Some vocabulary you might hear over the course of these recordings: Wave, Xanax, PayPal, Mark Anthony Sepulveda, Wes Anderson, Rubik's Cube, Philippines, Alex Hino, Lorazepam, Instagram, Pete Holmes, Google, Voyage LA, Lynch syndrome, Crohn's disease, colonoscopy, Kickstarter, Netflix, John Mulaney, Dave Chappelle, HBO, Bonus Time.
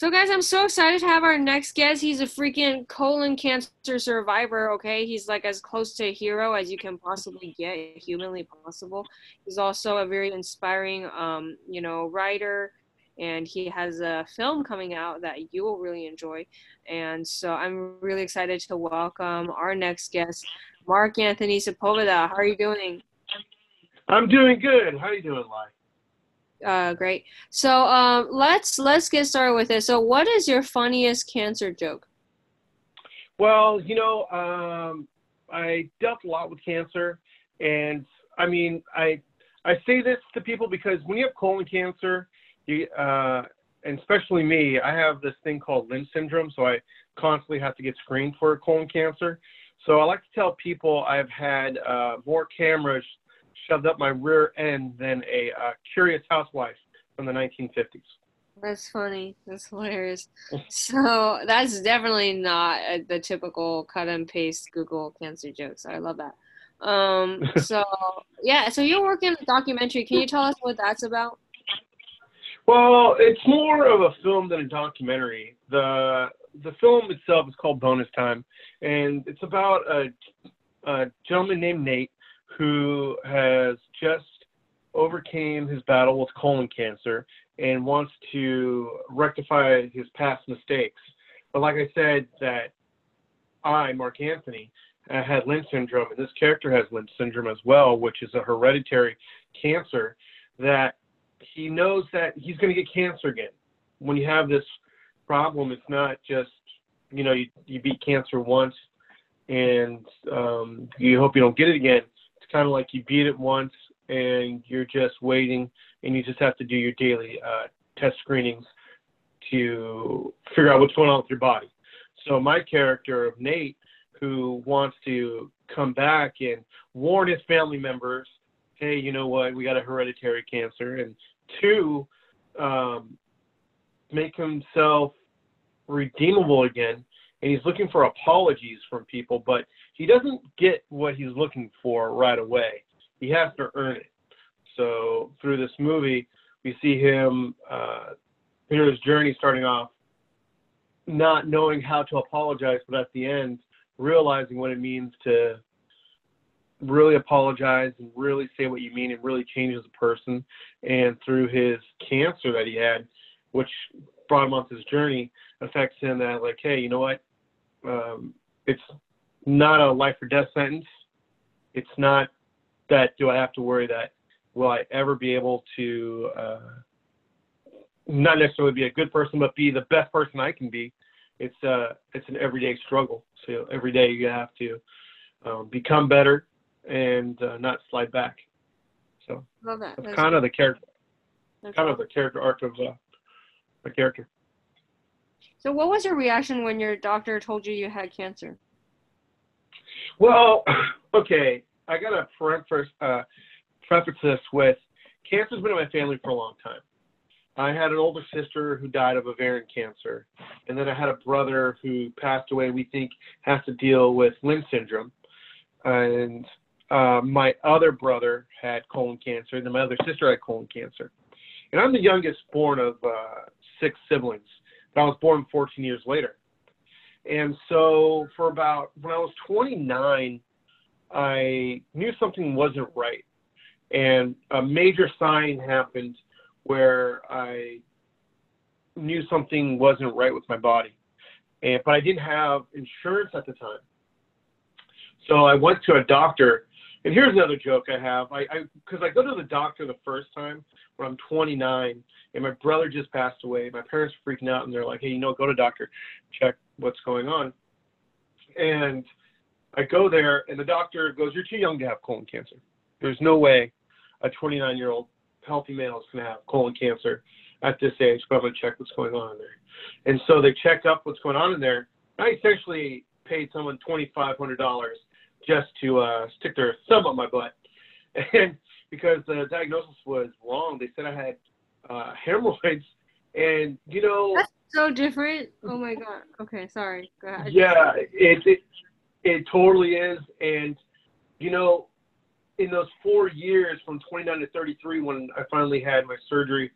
So, guys, I'm so excited to have our next guest. He's a freaking colon cancer survivor, okay? He's, like, as close to a hero as you can possibly get, humanly possible. He's also a very inspiring, writer, and he has a film coming out that you will really enjoy. And so I'm really excited to welcome our next guest, Mark Anthony Sepulveda. How are you doing? I'm doing good. How are you doing, Lai? Great. So let's get started with this. So what is your funniest cancer joke? Well, I dealt a lot with cancer, and I mean, I say this to people because when you have colon cancer, and especially me, I have this thing called Lynch syndrome, so I constantly have to get screened for colon cancer. So I like to tell people I've had more cameras shoved up my rear end than a curious housewife from the 1950s. That's funny. That's hilarious. So that's definitely not the typical cut and paste Google cancer jokes. I love that. So you're working on a documentary. Can you tell us what that's about? Well, it's more of a film than a documentary. The film itself is called Bonus Time, and it's about a gentleman named Nate who has just overcame his battle with colon cancer and wants to rectify his past mistakes. But like I said, that I, Mark Anthony, had Lynch syndrome, and this character has Lynch syndrome as well, which is a hereditary cancer that he knows that he's going to get cancer again. When you have this problem, it's not just, you beat cancer once and you hope you don't get it again. Kind of like you beat it once and you're just waiting, and you just have to do your daily test screenings to figure out what's going on with your body. So my character of Nate, who wants to come back and warn his family members, hey, you know what, we got a hereditary cancer, and two, make himself redeemable again. And he's looking for apologies from people, but he doesn't get what he's looking for right away. He has to earn it. So through this movie, we see him, his journey starting off not knowing how to apologize, but at the end, realizing what it means to really apologize and really say what you mean and really change as a person. And through his cancer that he had, which brought him on his journey, affects him that, like, hey, you know what? It's not a life or death sentence. It's not that do I have to worry that will I ever be able to not necessarily be a good person, but be the best person I can be. It's an everyday struggle. So every day you have to become better and not slide back. So love that. That's kind of the character. That's kind of the character arc of the character. So what was your reaction when your doctor told you you had cancer? Well, okay, I got to preface this with cancer's been in my family for a long time. I had an older sister who died of ovarian cancer, and then I had a brother who passed away, we think has to deal with Lynch syndrome. And my other brother had colon cancer, and then my other sister had colon cancer. And I'm the youngest born of six siblings. I was born 14 years later. And so for about, when I was 29, I knew something wasn't right. And a major sign happened where I knew something wasn't right with my body. But I didn't have insurance at the time. So I went to a doctor. And here's another joke I have. Because I go to the doctor the first time when I'm 29, and my brother just passed away. My parents are freaking out, and they're like, hey, go to doctor, check what's going on. And I go there, and the doctor goes, you're too young to have colon cancer. There's no way a 29-year-old healthy male is going to have colon cancer at this age, but I'm going to check what's going on in there. And so they checked up what's going on in there. I essentially paid someone $2,500 just to stick their thumb up my butt. And because the diagnosis was wrong, they said I had hemorrhoids. And, That's so different. Oh, my God. Okay, sorry. Go ahead. Yeah, it totally is. And, in those 4 years from 29 to 33, when I finally had my surgery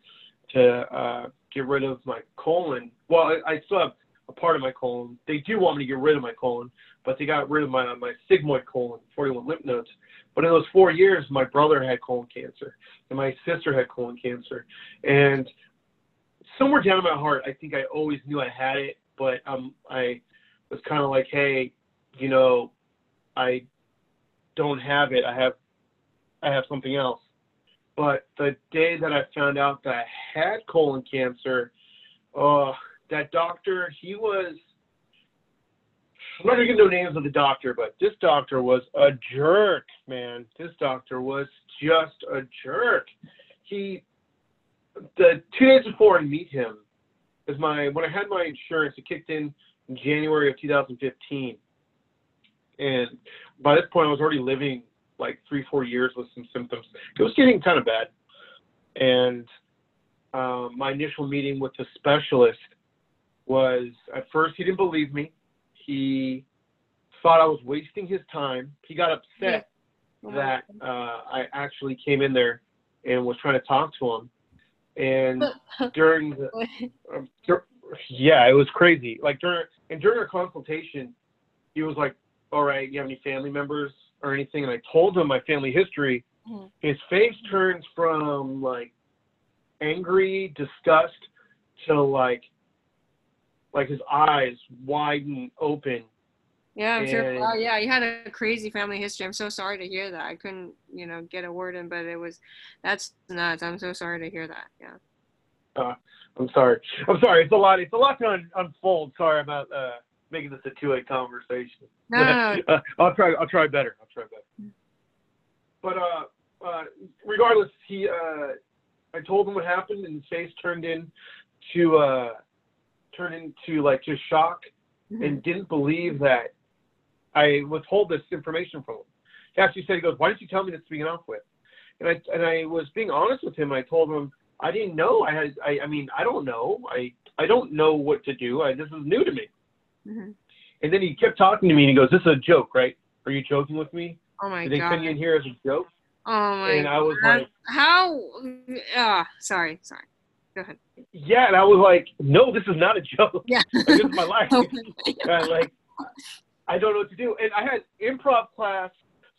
to get rid of my colon. Well, I still have a part of my colon. They do want me to get rid of my colon, but they got rid of my sigmoid colon, 41 lymph nodes. But in those 4 years, my brother had colon cancer, and my sister had colon cancer. And somewhere down in my heart, I think I always knew I had it, but I was kind of like, hey, you know, I don't have it. I have something else. But the day that I found out that I had colon cancer, that doctor, he was, I'm not going to give no names of the doctor, but this doctor was a jerk, man. This doctor was just a jerk. The 2 days before I meet him, when I had my insurance, it kicked in January of 2015. And by this point, I was already living like 3-4 years with some symptoms. It was getting kind of bad. And my initial meeting with the specialist was, at first, he didn't believe me. He thought I was wasting his time. He got upset that I actually came in there and was trying to talk to him. And during the it was crazy. Like during our consultation, he was like, all right, you have any family members or anything? And I told him my family history. Mm-hmm. His face turns from like angry disgust to like his eyes widen open. Yeah, I'm sure. Wow, yeah, you had a crazy family history. I'm so sorry to hear that. I couldn't, get a word in, but that's nuts. I'm so sorry to hear that. Yeah. I'm sorry. It's a lot to unfold. Sorry about making this a two-way conversation. No. I'll try better. But regardless, I told him what happened, and his face turned into like just shock, mm-hmm. and didn't believe that I withhold this information from him. He actually said, he goes, "Why didn't you tell me this to begin off with?" And I was being honest with him. I told him I didn't know. I don't know. I don't know what to do. This is new to me. Mm-hmm. And then he kept talking to me, and he goes, "This is a joke, right? Are you joking with me? Oh my God! Did they send you in here as a joke?" Oh my! And I was like, "How? Sorry. Go ahead." Yeah, and I was like, "No, this is not a joke. Yeah, like, this is my life. I don't know what to do." And I had improv class.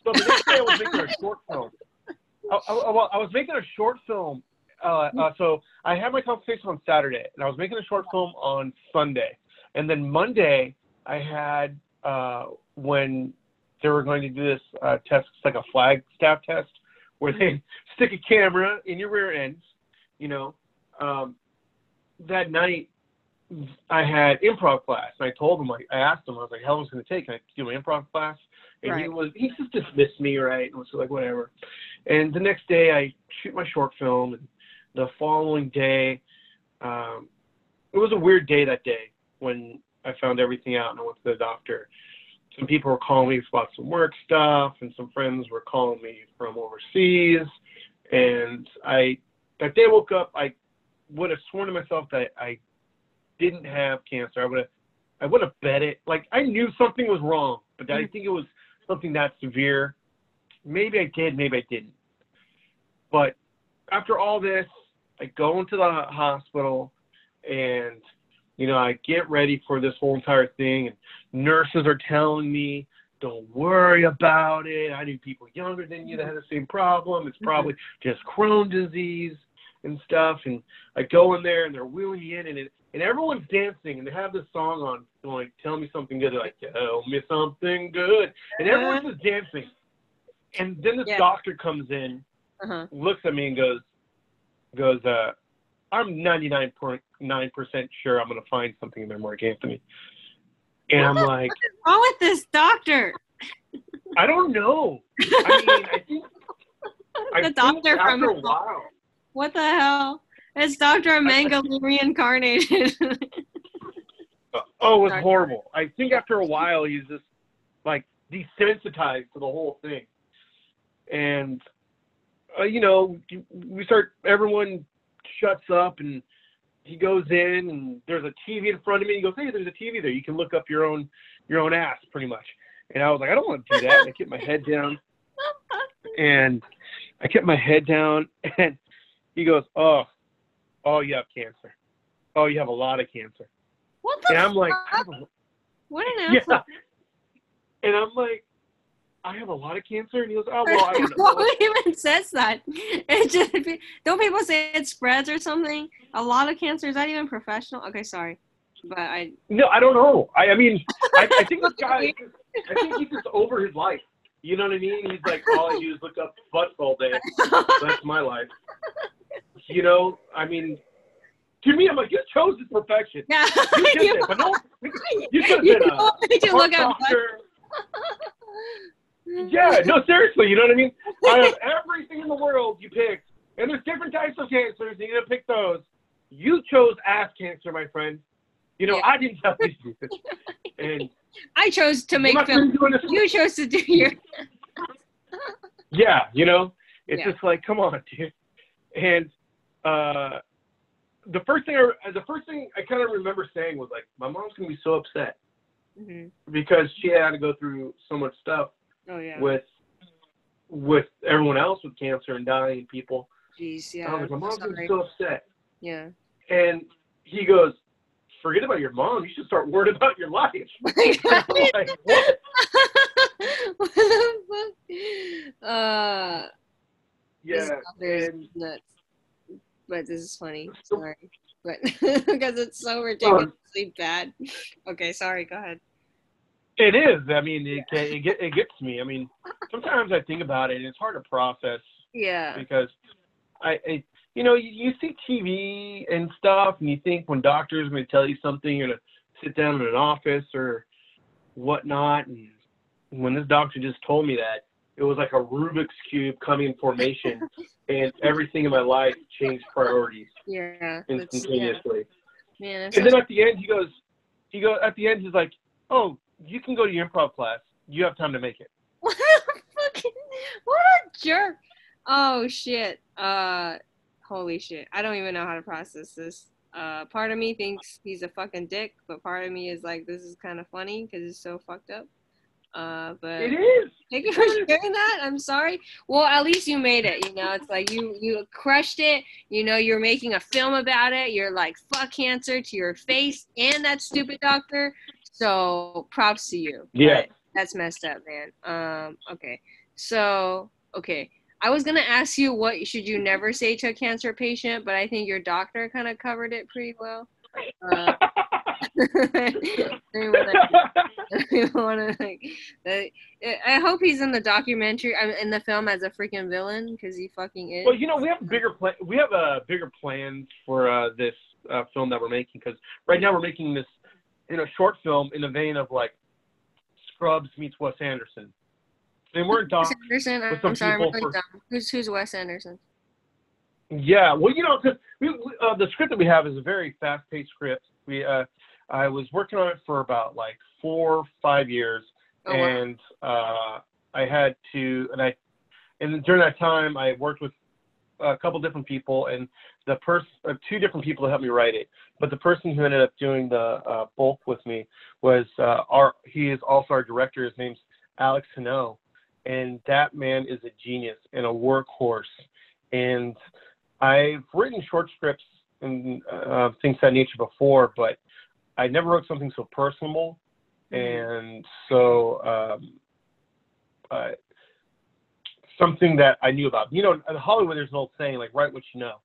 So the next day, I was making a short film. I was making a short film. So I had my consultation on Saturday, and I was making a short film on Sunday. And then Monday, I had when they were going to do this test, it's like a Flagstaff test, where they stick a camera in your rear end. That night, I had improv class, and I told him, I asked him, I was like, "How long is it going to take? Can I do an improv class?" And right. He just dismissed me, right? And was like, whatever. And the next day, I shoot my short film, and the following day, it was a weird day that day. When I found everything out and I went to the doctor, some people were calling me about some work stuff, and some friends were calling me from overseas. And that day I woke up, I would have sworn to myself that I didn't have cancer. I would have bet it. Like, I knew something was wrong, but I didn't think it was something that severe. Maybe I did, maybe I didn't. But after all this, I go into the hospital, and I get ready for this whole entire thing, and nurses are telling me, "Don't worry about it. I knew people younger than you that had the same problem. It's probably just Crohn's disease and stuff." And I go in there, and they're wheeling me in, and everyone's dancing, and they have this song on, going, "Tell me something good." They're like, "Tell me something good." And everyone's just dancing. And then this doctor comes in, looks at me, and goes, "I'm 99.9% sure I'm going to find something in there, Mark Anthony." And I'm like, "What is wrong with this doctor?" I don't know. I mean, I think after a while. What the hell? It's Dr. Mango reincarnated. It was horrible. I think after a while, he's just like desensitized to the whole thing. And, everyone shuts up, and he goes in, and there's a TV in front of me. He goes, "Hey, there's a TV there. You can look up your own ass," pretty much. And I was like, "I don't want to do that." And I kept my head down. And he goes, "Oh, you have cancer." oh, you have a lot of cancer. What the fuck? And I'm like, what an asshole. Yeah. And I'm like, I have a lot of cancer? And he goes, oh, well, I don't know. Who even says that? It just, don't people say it spreads or something? A lot of cancer? Is that even professional? Okay, sorry. But No, I don't know. I mean, I think this guy, I think he's just over his life. You know what I mean? He's like, all I do is look up butts all day. That's my life. You know, I mean, to me, I'm like, you chose this perfection. Yeah. You did it, but no, you could have been a look up doctor. Yeah, no, seriously, you know what I mean? Out of everything in the world you picked, and there's different types of cancers, and you didn't pick those. You chose ass cancer, my friend. You know, yeah. I didn't have these reasons. And I chose to make films. You chose to do your... Yeah, you know? It's just like, come on, dude. And the first thing I kind of remember saying was like, my mom's going to be so upset. Mm-hmm. Because she had to go through so much stuff. Oh, yeah. With everyone else with cancer and dying people. Jeez, yeah. I was like, my mom's going to be so upset. Yeah. And he goes, forget about your mom. You should start worrying about your life. Like, what? What the fuck? Yeah. And, but this is funny. Sorry. But because it's so ridiculously bad. Okay, sorry. Go ahead. It is. I mean, it gets me. I mean, sometimes I think about it, and it's hard to process. Yeah. Because you know, you see TV and stuff, and you think when doctors are going to tell you something, you're going to sit down in an office or whatnot. And when this doctor just told me that, it was like a Rubik's Cube coming in formation, and everything in my life changed priorities instantaneously. Yeah. Man, and then at the end, he's like, oh, you can go to your improv class. You have time to make it. What a jerk. Oh, shit. Holy shit. I don't even know how to process this. Part of me thinks he's a fucking dick, but part of me is like, this is kind of funny because it's so fucked up. But it is. Thank you for sharing that. I'm sorry. Well, at least you made it. You know, it's like you crushed it. You know, you're making a film about it. You're like, fuck cancer to your face and that stupid doctor. So props to you. Yeah. But that's messed up, man. Okay. So, okay. I was going to ask you what should you never say to a cancer patient, but I think your doctor kind of covered it pretty well. I hope he's in the documentary, in the film as a freaking villain, because he fucking is. Well, you know, we have bigger plans for this film that we're making, because right now we're making this, you know, short film in the vein of like Scrubs meets Wes Anderson. And we're in talks with some people. Really who's Wes Anderson? Yeah, well, you know, we the script that we have is a very fast-paced script. I was working on it for about like 4 or 5 years, and during that time I worked with a couple different people, and two different people to help me write it. But the person who ended up doing the bulk with me was he is also our director. His name's Alex Hino, and that man is a genius and a workhorse. And I've written short scripts and things of that nature before, but I never wrote something so personal. And so something that I knew about. You know, in Hollywood, there's an old saying, like, write what you know.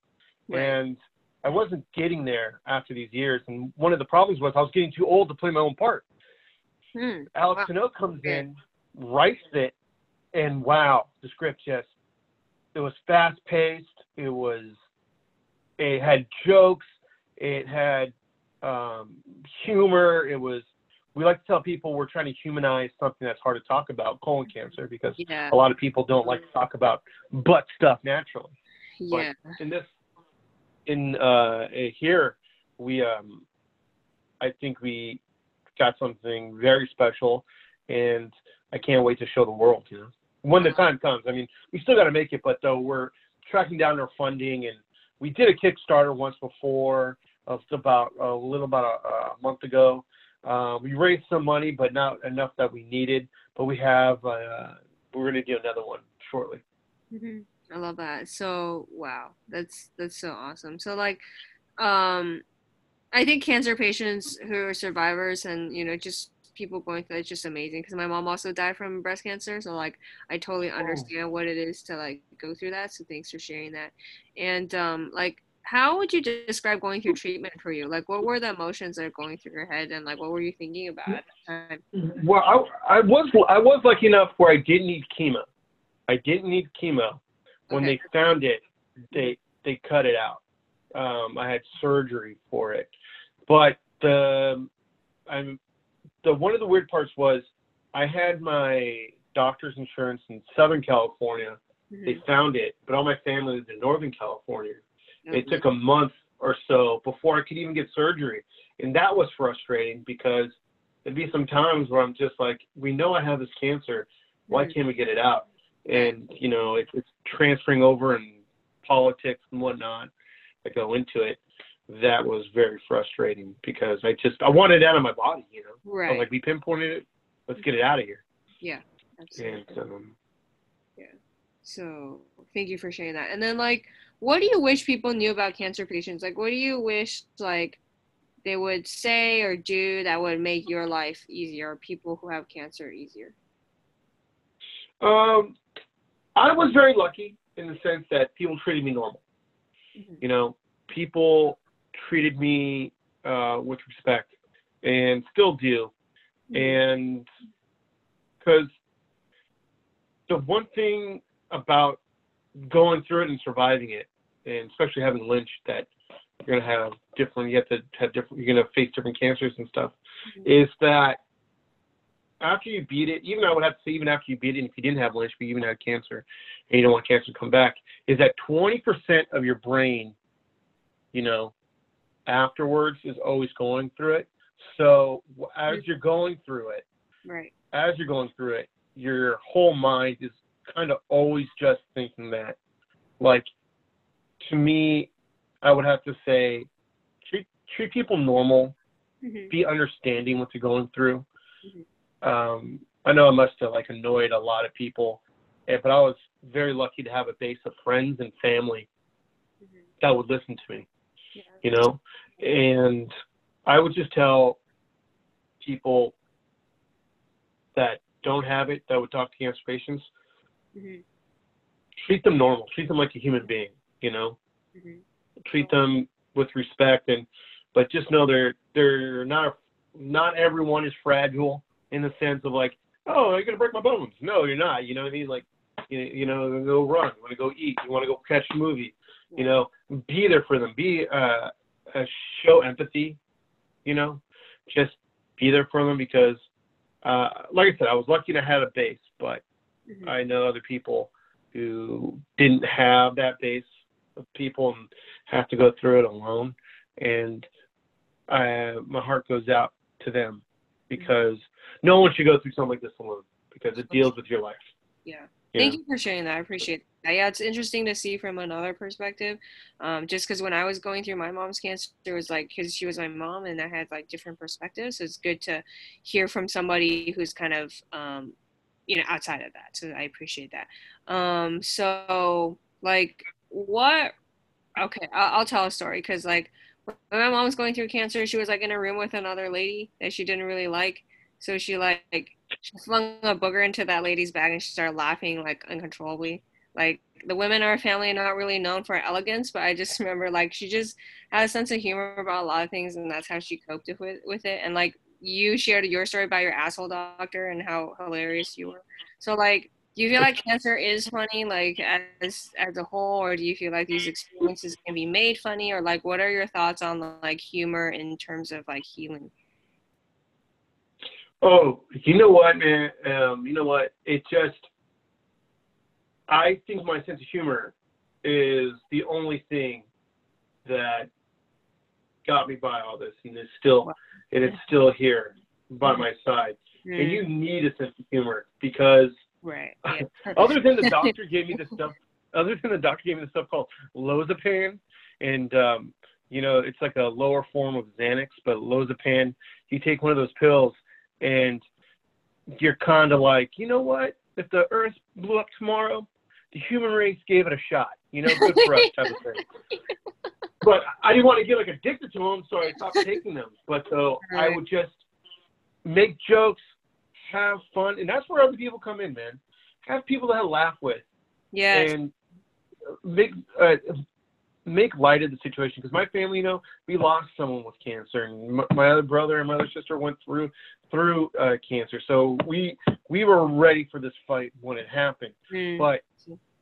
Right. And I wasn't getting there after these years. And one of the problems was I was getting too old to play my own part. Alex Hino comes in, writes it, and wow, the script just, it was fast-paced. It had jokes. It had humor. We like to tell people we're trying to humanize something that's hard to talk about, colon cancer, because a lot of people don't like to talk about butt stuff naturally. Yeah. But here, we, I think we got something very special, and I can't wait to show the world, you know. When the time comes. I mean, we still got to make it, but though we're tracking down our funding, and we did a Kickstarter once before, about a month ago. We raised some money, but not enough that we needed. But we have, we're going to do another one shortly. Mm-hmm. I love that. So wow, that's so awesome. So like, I think cancer patients who are survivors and, you know, just people going through, it's just amazing. Because my mom also died from breast cancer. So, like, I totally understand what it is to, like, go through that. So thanks for sharing that. And, like, how would you describe going through treatment for you? Like, what were the emotions that are going through your head, and like, what were you thinking about at the time? Well, I was lucky enough where I didn't need chemo. I didn't need chemo. When they found it, they cut it out. I had surgery for it, but one of the weird parts was I had my doctor's insurance in Southern California. Mm-hmm. They found it, but all my family is in Northern California. It took a month or so before I could even get surgery. And that was frustrating because there'd be some times where I'm just like, we know I have this cancer. Why can't we get it out? And, you know, it's transferring over and politics and whatnot that go into it. That was very frustrating because I wanted it out of my body, you know. Right. I was like, we pinpointed it. Let's get it out of here. Yeah. Absolutely. And, yeah. So thank you for sharing that. And then, like, what do you wish people knew about cancer patients? Like, what do you wish, like, they would say or do that would make your life easier, or people who have cancer easier? I was very lucky in the sense that people treated me normal. Mm-hmm. You know, people treated me with respect and still do. Mm-hmm. And because the one thing about going through it and surviving it, and especially having Lynch, that you're gonna face different cancers and stuff, is that after you beat it, even I would have to say, even after you beat it, and if you didn't have Lynch, but you even had cancer, and you don't want cancer to come back, is that 20% of your brain, you know, afterwards is always going through it. So as you're going through it, your whole mind is kind of always just thinking that. Like, to me, I would have to say treat people normal. Mm-hmm. Be understanding what you're going through. Mm-hmm. I know I must have, like, annoyed a lot of people, but I was very lucky to have a base of friends and family that would listen to me. Yeah. You know, and I would just tell people that don't have it, that would talk to cancer patients, mm-hmm, treat them normal, treat them like a human being, you know, mm-hmm, treat them with respect, but just know they're not everyone is fragile in the sense of like, oh, you're going to break my bones. No, you're not. You know what I mean? Like, you know, go run, you want to go eat, you want to go catch a movie, you know, be there for them, show empathy, you know, just be there for them because, like I said, I was lucky to have a base, but I know other people who didn't have that base of people and have to go through it alone. And my heart goes out to them because no one should go through something like this alone because it deals with your life. Yeah. Thank you for sharing that. I appreciate that. Yeah, it's interesting to see from another perspective. Just because when I was going through my mom's cancer, it was like, because she was my mom and I had like different perspectives. So it's good to hear from somebody who's kind of, you know, outside of that. So I appreciate that. So like what, okay, I'll tell a story. 'Cause like when my mom was going through cancer, she was like in a room with another lady that she didn't really like. So she she flung a booger into that lady's bag and she started laughing like uncontrollably. Like the women in our family are not really known for elegance, but I just remember like, she just had a sense of humor about a lot of things and that's how she coped with it. And like, you shared your story about your asshole doctor and how hilarious you were. So, like, do you feel like cancer is funny, like, as a whole, or do you feel like these experiences can be made funny, or, like, what are your thoughts on, like, humor in terms of, like, healing? Oh, you know what, man? You know what? I think my sense of humor is the only thing that got me by all this, and it's still here by my side. Mm. And you need a sense of humor because other than the doctor gave me this stuff called Lorazepam, and you know, it's like a lower form of Xanax, but Lorazepam, you take one of those pills and you're kind of like, you know what, if the earth blew up tomorrow, the human race gave it a shot. You know, good for us type of thing. But I didn't want to get like addicted to them, so I stopped taking them. But so I would just make jokes, have fun, and that's where other people come in, man. Have people that I laugh with. Yes. And make light of the situation, because my family, you know, we lost someone with cancer, and my other brother and my other sister went through cancer, so we were ready for this fight when it happened. But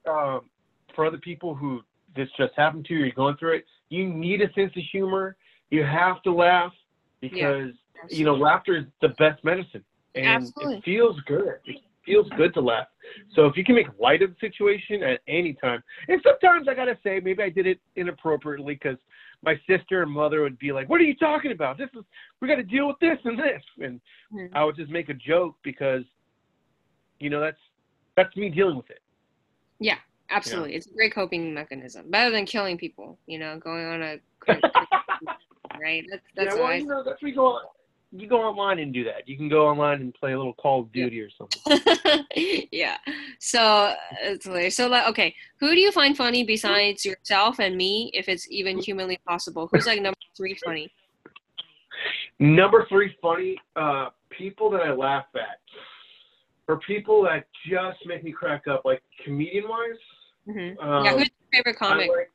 for other people who this just happened to, you're going through it, you need a sense of humor. You have to laugh, because you know, laughter is the best medicine, and it feels good. Feels good to laugh. So if you can make light of the situation at any time, and sometimes I gotta say, maybe I did it inappropriately, because my sister and mother would be like, "What are you talking about? This is, we got to deal with this and this." And I would just make a joke, because, you know, that's me dealing with it. Yeah, absolutely. You know? It's a great coping mechanism, better than killing people. You know, going on a right. That's why. Well, you know, that's what we go on. You go online and do that. You can go online and play a little Call of Duty or something. Yeah. So it's hilarious. So, like, okay, who do you find funny besides yourself and me, if it's even humanly possible? Who's like number three funny? Number three funny, people that I laugh at, or people that just make me crack up, like comedian-wise. Mm-hmm. Yeah. Who's your favorite comic? Like,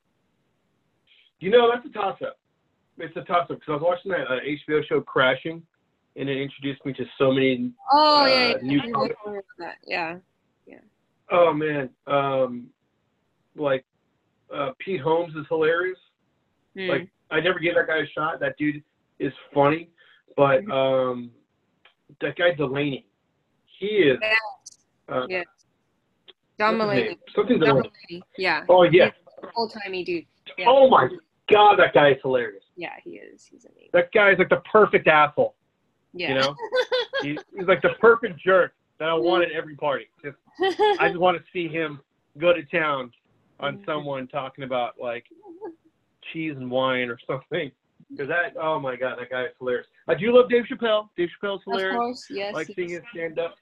you know, that's a toss-up. It's a tough one, because I was watching that HBO show Crashing, and it introduced me to so many new comics. Yeah. Oh, man. Pete Holmes is hilarious. Like, I never gave that guy a shot. That dude is funny. But that guy Delaney, he is. Yes. John Mulaney. Something Delaney. Yeah. Oh, yeah. Old-timey dude. Yeah. Oh, my God, that guy is hilarious. Yeah, he is. He's amazing. That guy is like the perfect asshole. Yeah. You know? He's like the perfect jerk that I want at every party. I just want to see him go to town on someone talking about, like, cheese and wine or something. Because that, oh my God, that guy is hilarious. I do love Dave Chappelle. Dave Chappelle's hilarious. Of course, yes. I like seeing his stand-up.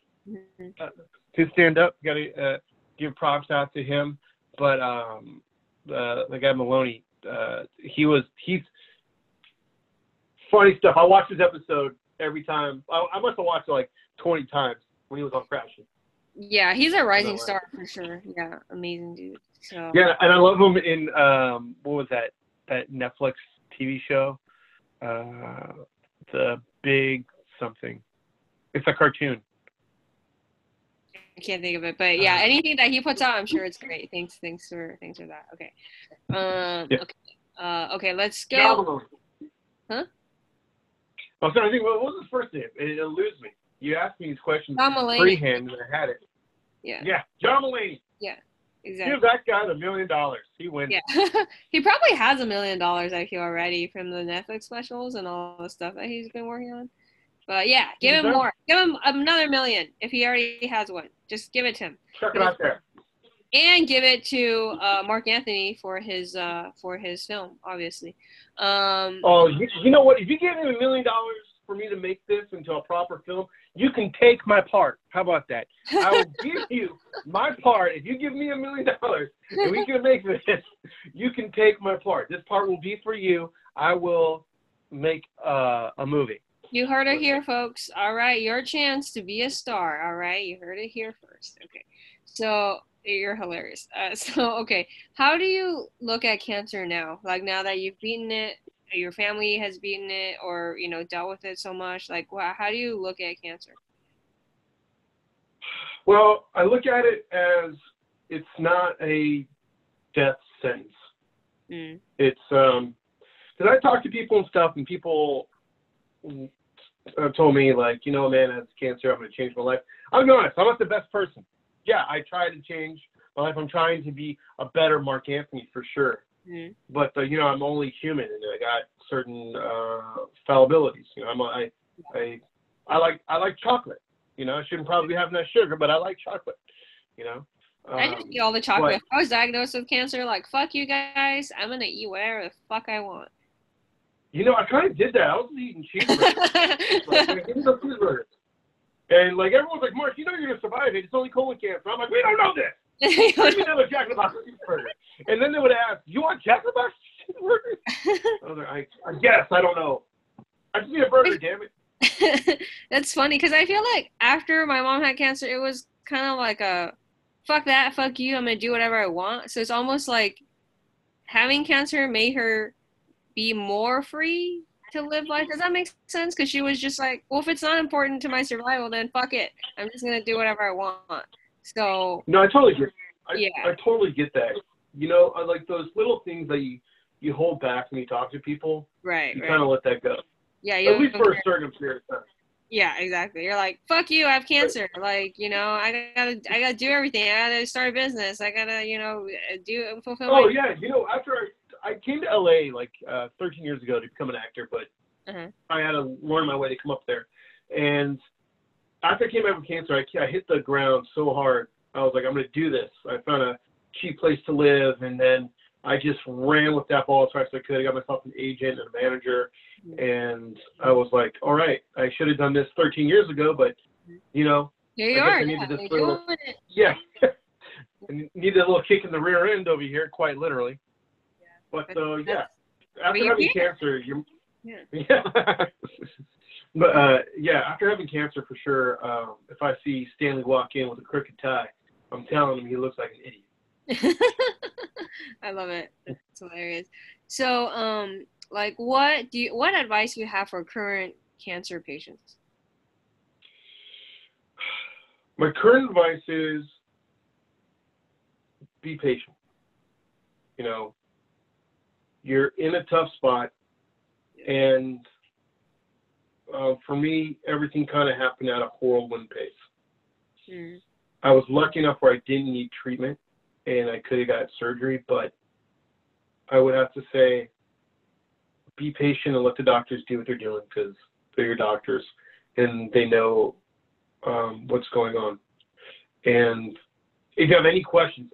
His stand-up, got to give props out to him. But the guy Maloney, he's funny stuff. I watch his episode every time. I must have watched it like 20 times when he was on Crashing. Yeah, he's a rising star for sure. Yeah, amazing dude. So. Yeah, and I love him in what was that Netflix TV show? The Big something. It's a cartoon. I can't think of it, but yeah, anything that he puts out, I'm sure it's great. Thanks for that. Okay. Okay, let's go. John Mulaney. I'm trying to think. What was his first name? It eludes me. You asked me these questions freehand, and I had it. Yeah. Yeah, John Mulaney. Yeah, exactly. Give that guy $1 million. He wins. Yeah. He probably has $1 million, I feel, already from the Netflix specials and all the stuff that he's been working on. But yeah, give him more. Give him another $1 million if he already has one. Just give it to him. Check him out there. And give it to Mark Anthony for his film, obviously. You know what? If you give him $1 million for me to make this into a proper film, you can take my part. How about that? I will give you my part. If you give me $1 million and we can make this, you can take my part. This part will be for you. I will make a movie. You heard it here, folks. All right, your chance to be a star. All right, you heard it here first. Okay, so you're hilarious. Okay, how do you look at cancer now? Like, now that you've beaten it, your family has beaten it, or, you know, dealt with it so much. Like, how do you look at cancer? Well, I look at it as it's not a death sentence. It's because I talk to people and stuff, and people told me, like, you know, man, I have cancer, I'm going to change my life. I'm honest, I'm not the best person. Yeah, I try to change my life. I'm trying to be a better Mark Anthony for sure. But, you know, I'm only human, and I got certain fallibilities. You know, I like chocolate. You know, I shouldn't probably be having that sugar, but I like chocolate, you know. I just eat all the chocolate. If I was diagnosed with cancer, like, fuck you guys, I'm going to eat whatever the fuck I want. You know, I kind of did that. I was eating cheeseburgers. Like, give me some cheeseburgers. And, like, everyone's like, Mark, you know you're going to survive it. It's only colon cancer. I'm like, we don't know this. You know what Jack in the Box cheeseburger. And then they would ask, you want Jack in the Box cheeseburger? I was like, I guess, I don't know. I just need a burger, damn it. That's funny, because I feel like after my mom had cancer, it was kind of like a, fuck that, fuck you, I'm going to do whatever I want. So it's almost like having cancer made her be more free to live life. Does that make sense? Because she was just like, well, if it's not important to my survival, then fuck it. I'm just going to do whatever I want. So no, I totally get. I totally get that. You know, I like those little things that you hold back when you talk to people. Right. You kind of let that go. Yeah. At least for a certain period of time. Yeah, exactly. You're like, fuck you, I have cancer. Like, you know, I gotta do everything. I gotta start a business. I gotta, you know, do fulfill. Oh yeah, you know, after I came to LA like 13 years ago to become an actor, but I had to learn my way to come up there. And after I came back from cancer, I hit the ground so hard. I was like, I'm going to do this. I found a cheap place to live, and then I just ran with that ball as fast as I could. I got myself an agent and a manager, and I was like, all right, I should have done this 13 years ago, but, you know. Here you are. Yeah. I needed a little kick in the rear end over here, quite literally. Yeah. But, yeah, after having cancer, But, yeah, after having cancer, for sure, if I see Stanley walk in with a crooked tie, I'm telling him he looks like an idiot. I love it. It's hilarious. So, like, what advice do you have for current cancer patients? My current advice is be patient. You know, you're in a tough spot, and for me, everything kind of happened at a whirlwind pace. Mm. I was lucky enough where I didn't need treatment, and I could have got surgery, but I would have to say be patient and let the doctors do what they're doing, because they're your doctors, and they know what's going on. And if you have any questions,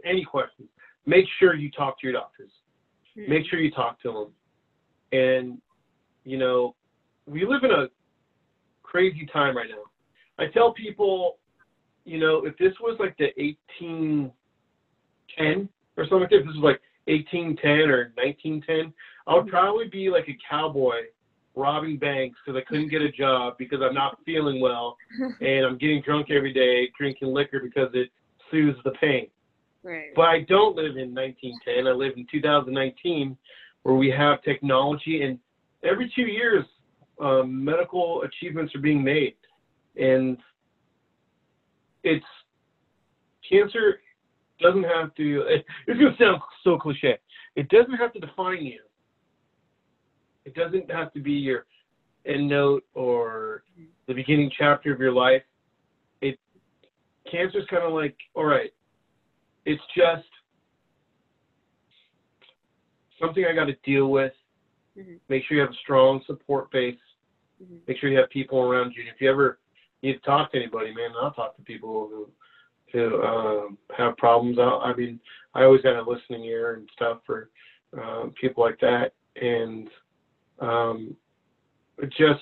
make sure you talk to your doctors. Mm. Make sure you talk to them. And, you know, we live in a crazy time right now. I tell people, you know, if this was like the 1810 or something like that, if this was like 1810 or 1910, I would probably be like a cowboy robbing banks because I couldn't get a job because I'm not feeling well, and I'm getting drunk every day, drinking liquor because it soothes the pain. Right. But I don't live in 1910. I live in 2019, where we have technology, and every 2 years, medical achievements are being made, and it's cancer doesn't have to, it's going to sound so cliche. It doesn't have to define you. It doesn't have to be your end note or the beginning chapter of your life. Cancer is kind of like, all right, it's just something I got to deal with. Mm-hmm. Make sure you have a strong support base. Mm-hmm. Make sure you have people around you. If you ever need to talk to anybody, man, I'll talk to people who have problems. I mean, I always got a listening ear and stuff for people like that. And just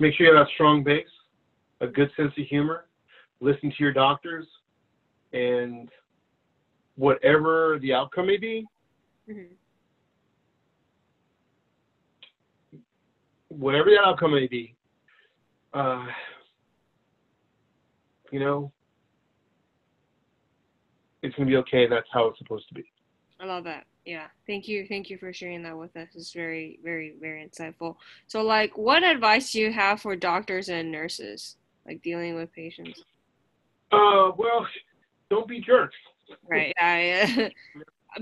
make sure you have a strong base, a good sense of humor, listen to your doctors, and whatever the outcome may be, mm-hmm. whatever the outcome may be, you know, it's going to be okay. That's how it's supposed to be. I love that. Yeah. Thank you. Thank you for sharing that with us. It's very, very, very insightful. So, like, what advice do you have for doctors and nurses, like, dealing with patients? Well, don't be jerks. Right.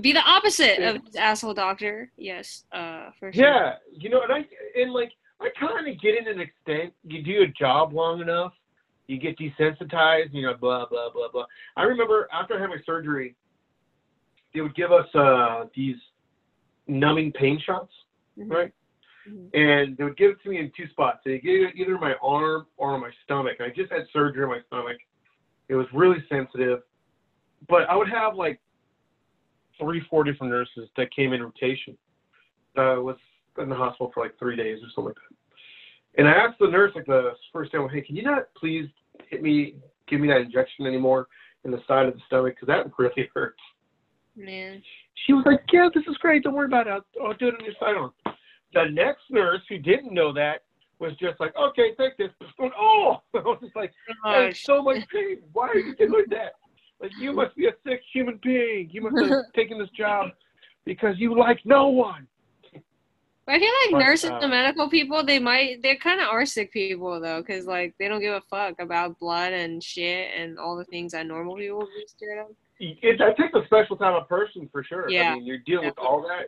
Be the opposite of this asshole doctor. Yes. For sure. Yeah. You know, I kind of get it an extent. You do a job long enough, you get desensitized, you know, blah, blah, blah, blah. I remember after I had my surgery, they would give us these numbing pain shots, mm-hmm. right? Mm-hmm. And they would give it to me in two spots. They gave it either my arm or my stomach. I just had surgery in my stomach. It was really sensitive. But I would have, like, 3-4 different nurses that came in rotation. I was in the hospital for like 3 days or something like that. And I asked the nurse, like, the first time, hey, can you not please hit me, give me that injection anymore? in the side of the stomach because that really hurts. Man. She was like, yeah, this is great. Don't worry about it. I'll do it on your sidearm. The next nurse who didn't know that was just like, okay, take this. Oh, I was just like, there's so much pain. Why are you doing that? Like, you must be a sick human being. You must have taken this job because you like no one. I feel like nurses and medical people, they kind of are sick people, though, because, like, they don't give a fuck about blood and shit and all the things that normal people do to them. It takes a special type of person, for sure. Yeah. I mean, you're dealing with all that.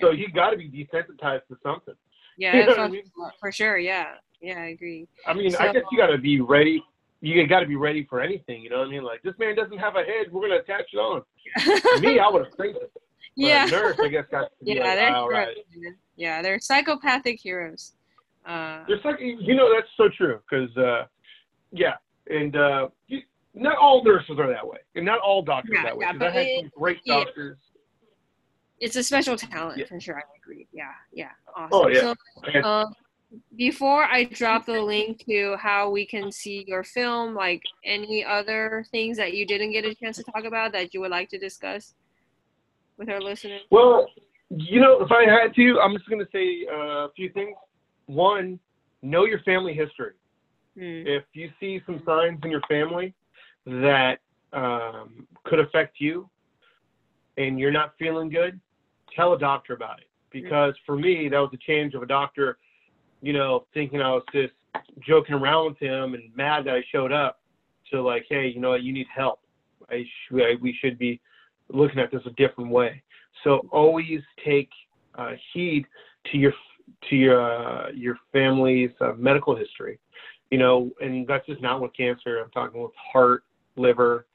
So you got to be desensitized to something. Yeah, you know what I mean? For sure, yeah. Yeah, I agree. I mean, so, I guess you got to be ready. You got to be ready for anything, you know what I mean? Like, this man doesn't have a head. We're going to attach it on. Me, I would have faked it. But yeah, nurse, I guess, got to be right. Yeah, they're psychopathic heroes. You know, that's so true because, not all nurses are that way, and not all doctors are that way. Because I had some great doctors. It's a special talent for sure. I agree. Yeah, awesome. Oh yeah. So, before I drop the link to how we can see your film, like any other things that you didn't get a chance to talk about that you would like to discuss with our listeners? Well, you know, if I had to, I'm just going to say a few things. One, know your family history. If you see some signs in your family that could affect you and you're not feeling good, tell a doctor about it. Because for me, that was a change of a doctor, you know, thinking I was just joking around with him and mad that I showed up to like, hey, you know what, you need help. We should be looking at this a different way. So always take heed to your family's medical history, you know, and that's just not with cancer. I'm talking with heart, liver,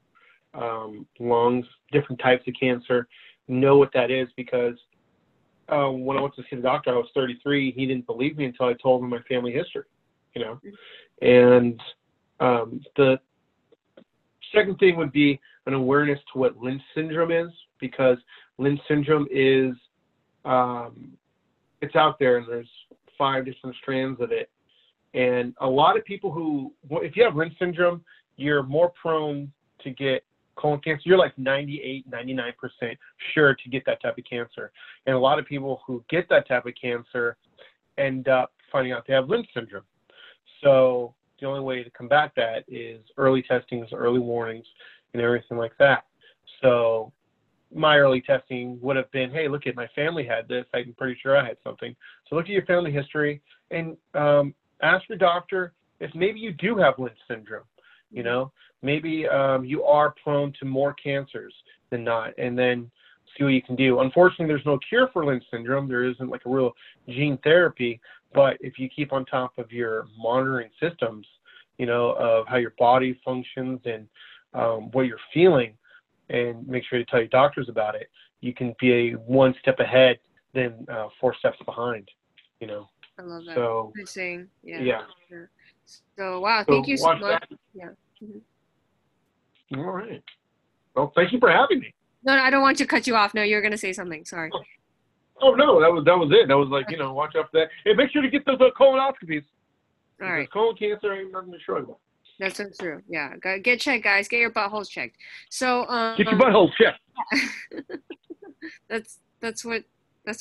lungs, different types of cancer. Know what that is because when I went to see the doctor, I was 33. He didn't believe me until I told him my family history, you know. And the second thing would be an awareness to what Lynch syndrome is, because Lynch syndrome is, it's out there and there's 5 different strands of it. And a lot of people who, if you have Lynch syndrome, you're more prone to get colon cancer. You're like 98, 99% sure to get that type of cancer. And a lot of people who get that type of cancer end up finding out they have Lynch syndrome. So the only way to combat that is early testings, early warnings, and everything like that. So my early testing would have been, hey, look at my family had this. I'm pretty sure I had something. So look at your family history and ask your doctor if maybe you do have Lynch syndrome. You know, maybe you are prone to more cancers than not, and then see what you can do. Unfortunately, there's no cure for Lynch syndrome. There isn't like a real gene therapy. But if you keep on top of your monitoring systems, you know, of how your body functions and what you're feeling, and make sure to tell your doctors about it, you can be one step ahead than 4 steps behind, you know. I love that. So, interesting. Yeah. Sure. So, wow, thank you so much. Yeah. Mm-hmm. All right. Well, thank you for having me. No, I don't want to cut you off. No, you're going to say something. Sorry. Oh no, that was it. That was like, you know, watch out for that. And make sure to get those colonoscopies. All right. Colon cancer ain't nothing to shrug about. That's so true. Yeah. Get checked, guys. Get your buttholes checked. So get your buttholes checked. That's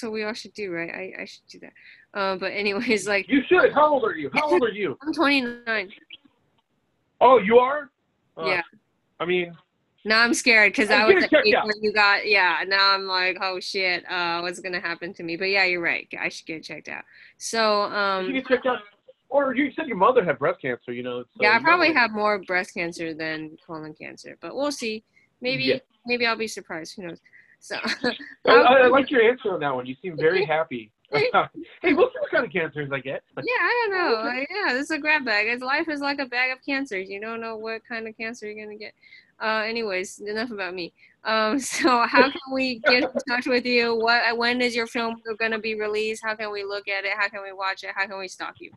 what we all should do, right? I should do that. But anyways, like you should. How old are you? I'm 29. Oh, you are? Yeah. I mean, now I'm scared because I was like, when you got, now I'm like, oh shit, what's going to happen to me? But yeah, you're right. I should get checked out. So, you get checked out, or you said your mother had breast cancer, you know? So I probably have more breast cancer than colon cancer, but we'll see. Maybe I'll be surprised. Who knows? So I like your answer on that one. You seem very happy. Hey, we'll see what kind of cancers I get. Yeah, I don't know. This is a grab bag. Life is like a bag of cancers. You don't know what kind of cancer you're going to get. Anyways, enough about me. So how can we get in touch with you? When is your film going to be released? How can we look at it? How can we watch it? How can we stalk you?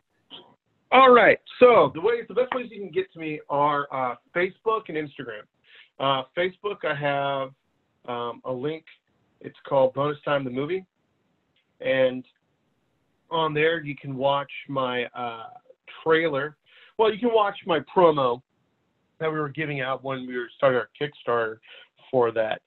All right. So the best ways you can get to me are Facebook and Instagram. Facebook, I have a link. It's called Bonus Time, the movie. And on there, you can watch my trailer. Well, you can watch my promo that we were giving out when we were starting our Kickstarter for that.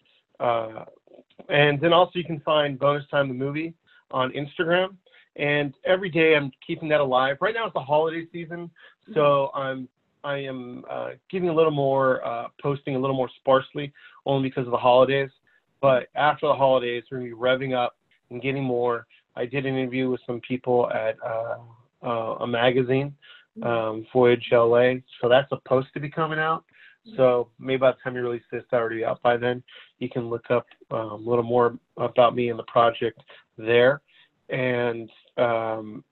And then also you can find Bonus Time the Movie on Instagram. And every day I'm keeping that alive. Right now it's the holiday season, so I am giving a little more, posting a little more sparsely, only because of the holidays. But after the holidays, we're going to be revving up and getting more. I did an interview with some people at a magazine, Voyage LA, so that's supposed to be coming out. So maybe by the time you release this, it's already out by then. You can look up a little more about me and the project there. And we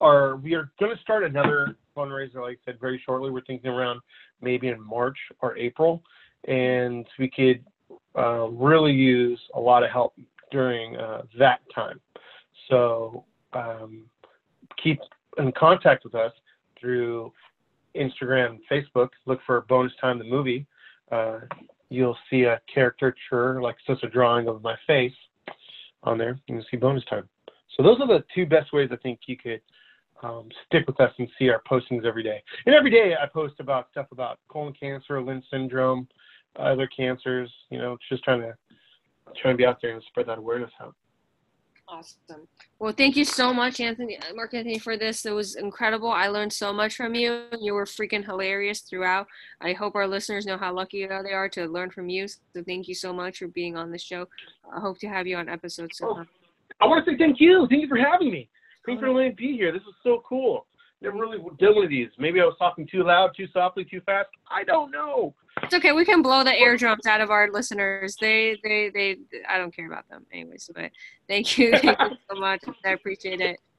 are going to start another fundraiser, like I said, very shortly. We're thinking around maybe in March or April, and we could really use a lot of help during that time. So keep in contact with us through Instagram, Facebook. Look for Bonus Time the Movie. You'll see a caricature, like just a drawing of my face on there. You'll see Bonus Time. So those are the two best ways I think you could stick with us and see our postings every day. And every day I post about stuff about colon cancer, Lynch syndrome, other cancers. You know, just trying to be out there and spread that awareness out. Awesome. Well, thank you so much, Mark Anthony, for this. It was incredible. I learned so much from you. You were freaking hilarious throughout. I hope our listeners know how lucky they are to learn from you. So thank you so much for being on the show. I hope to have you on episode soon. Oh, I want to say thank you. Thank you for having me. Thanks for letting me be here. This was so cool. Never really done one of these. Maybe I was talking too loud, too softly, too fast. I don't know. It's okay. We can blow the eardrums out of our listeners. They I don't care about them anyways. But thank you so much. I appreciate it.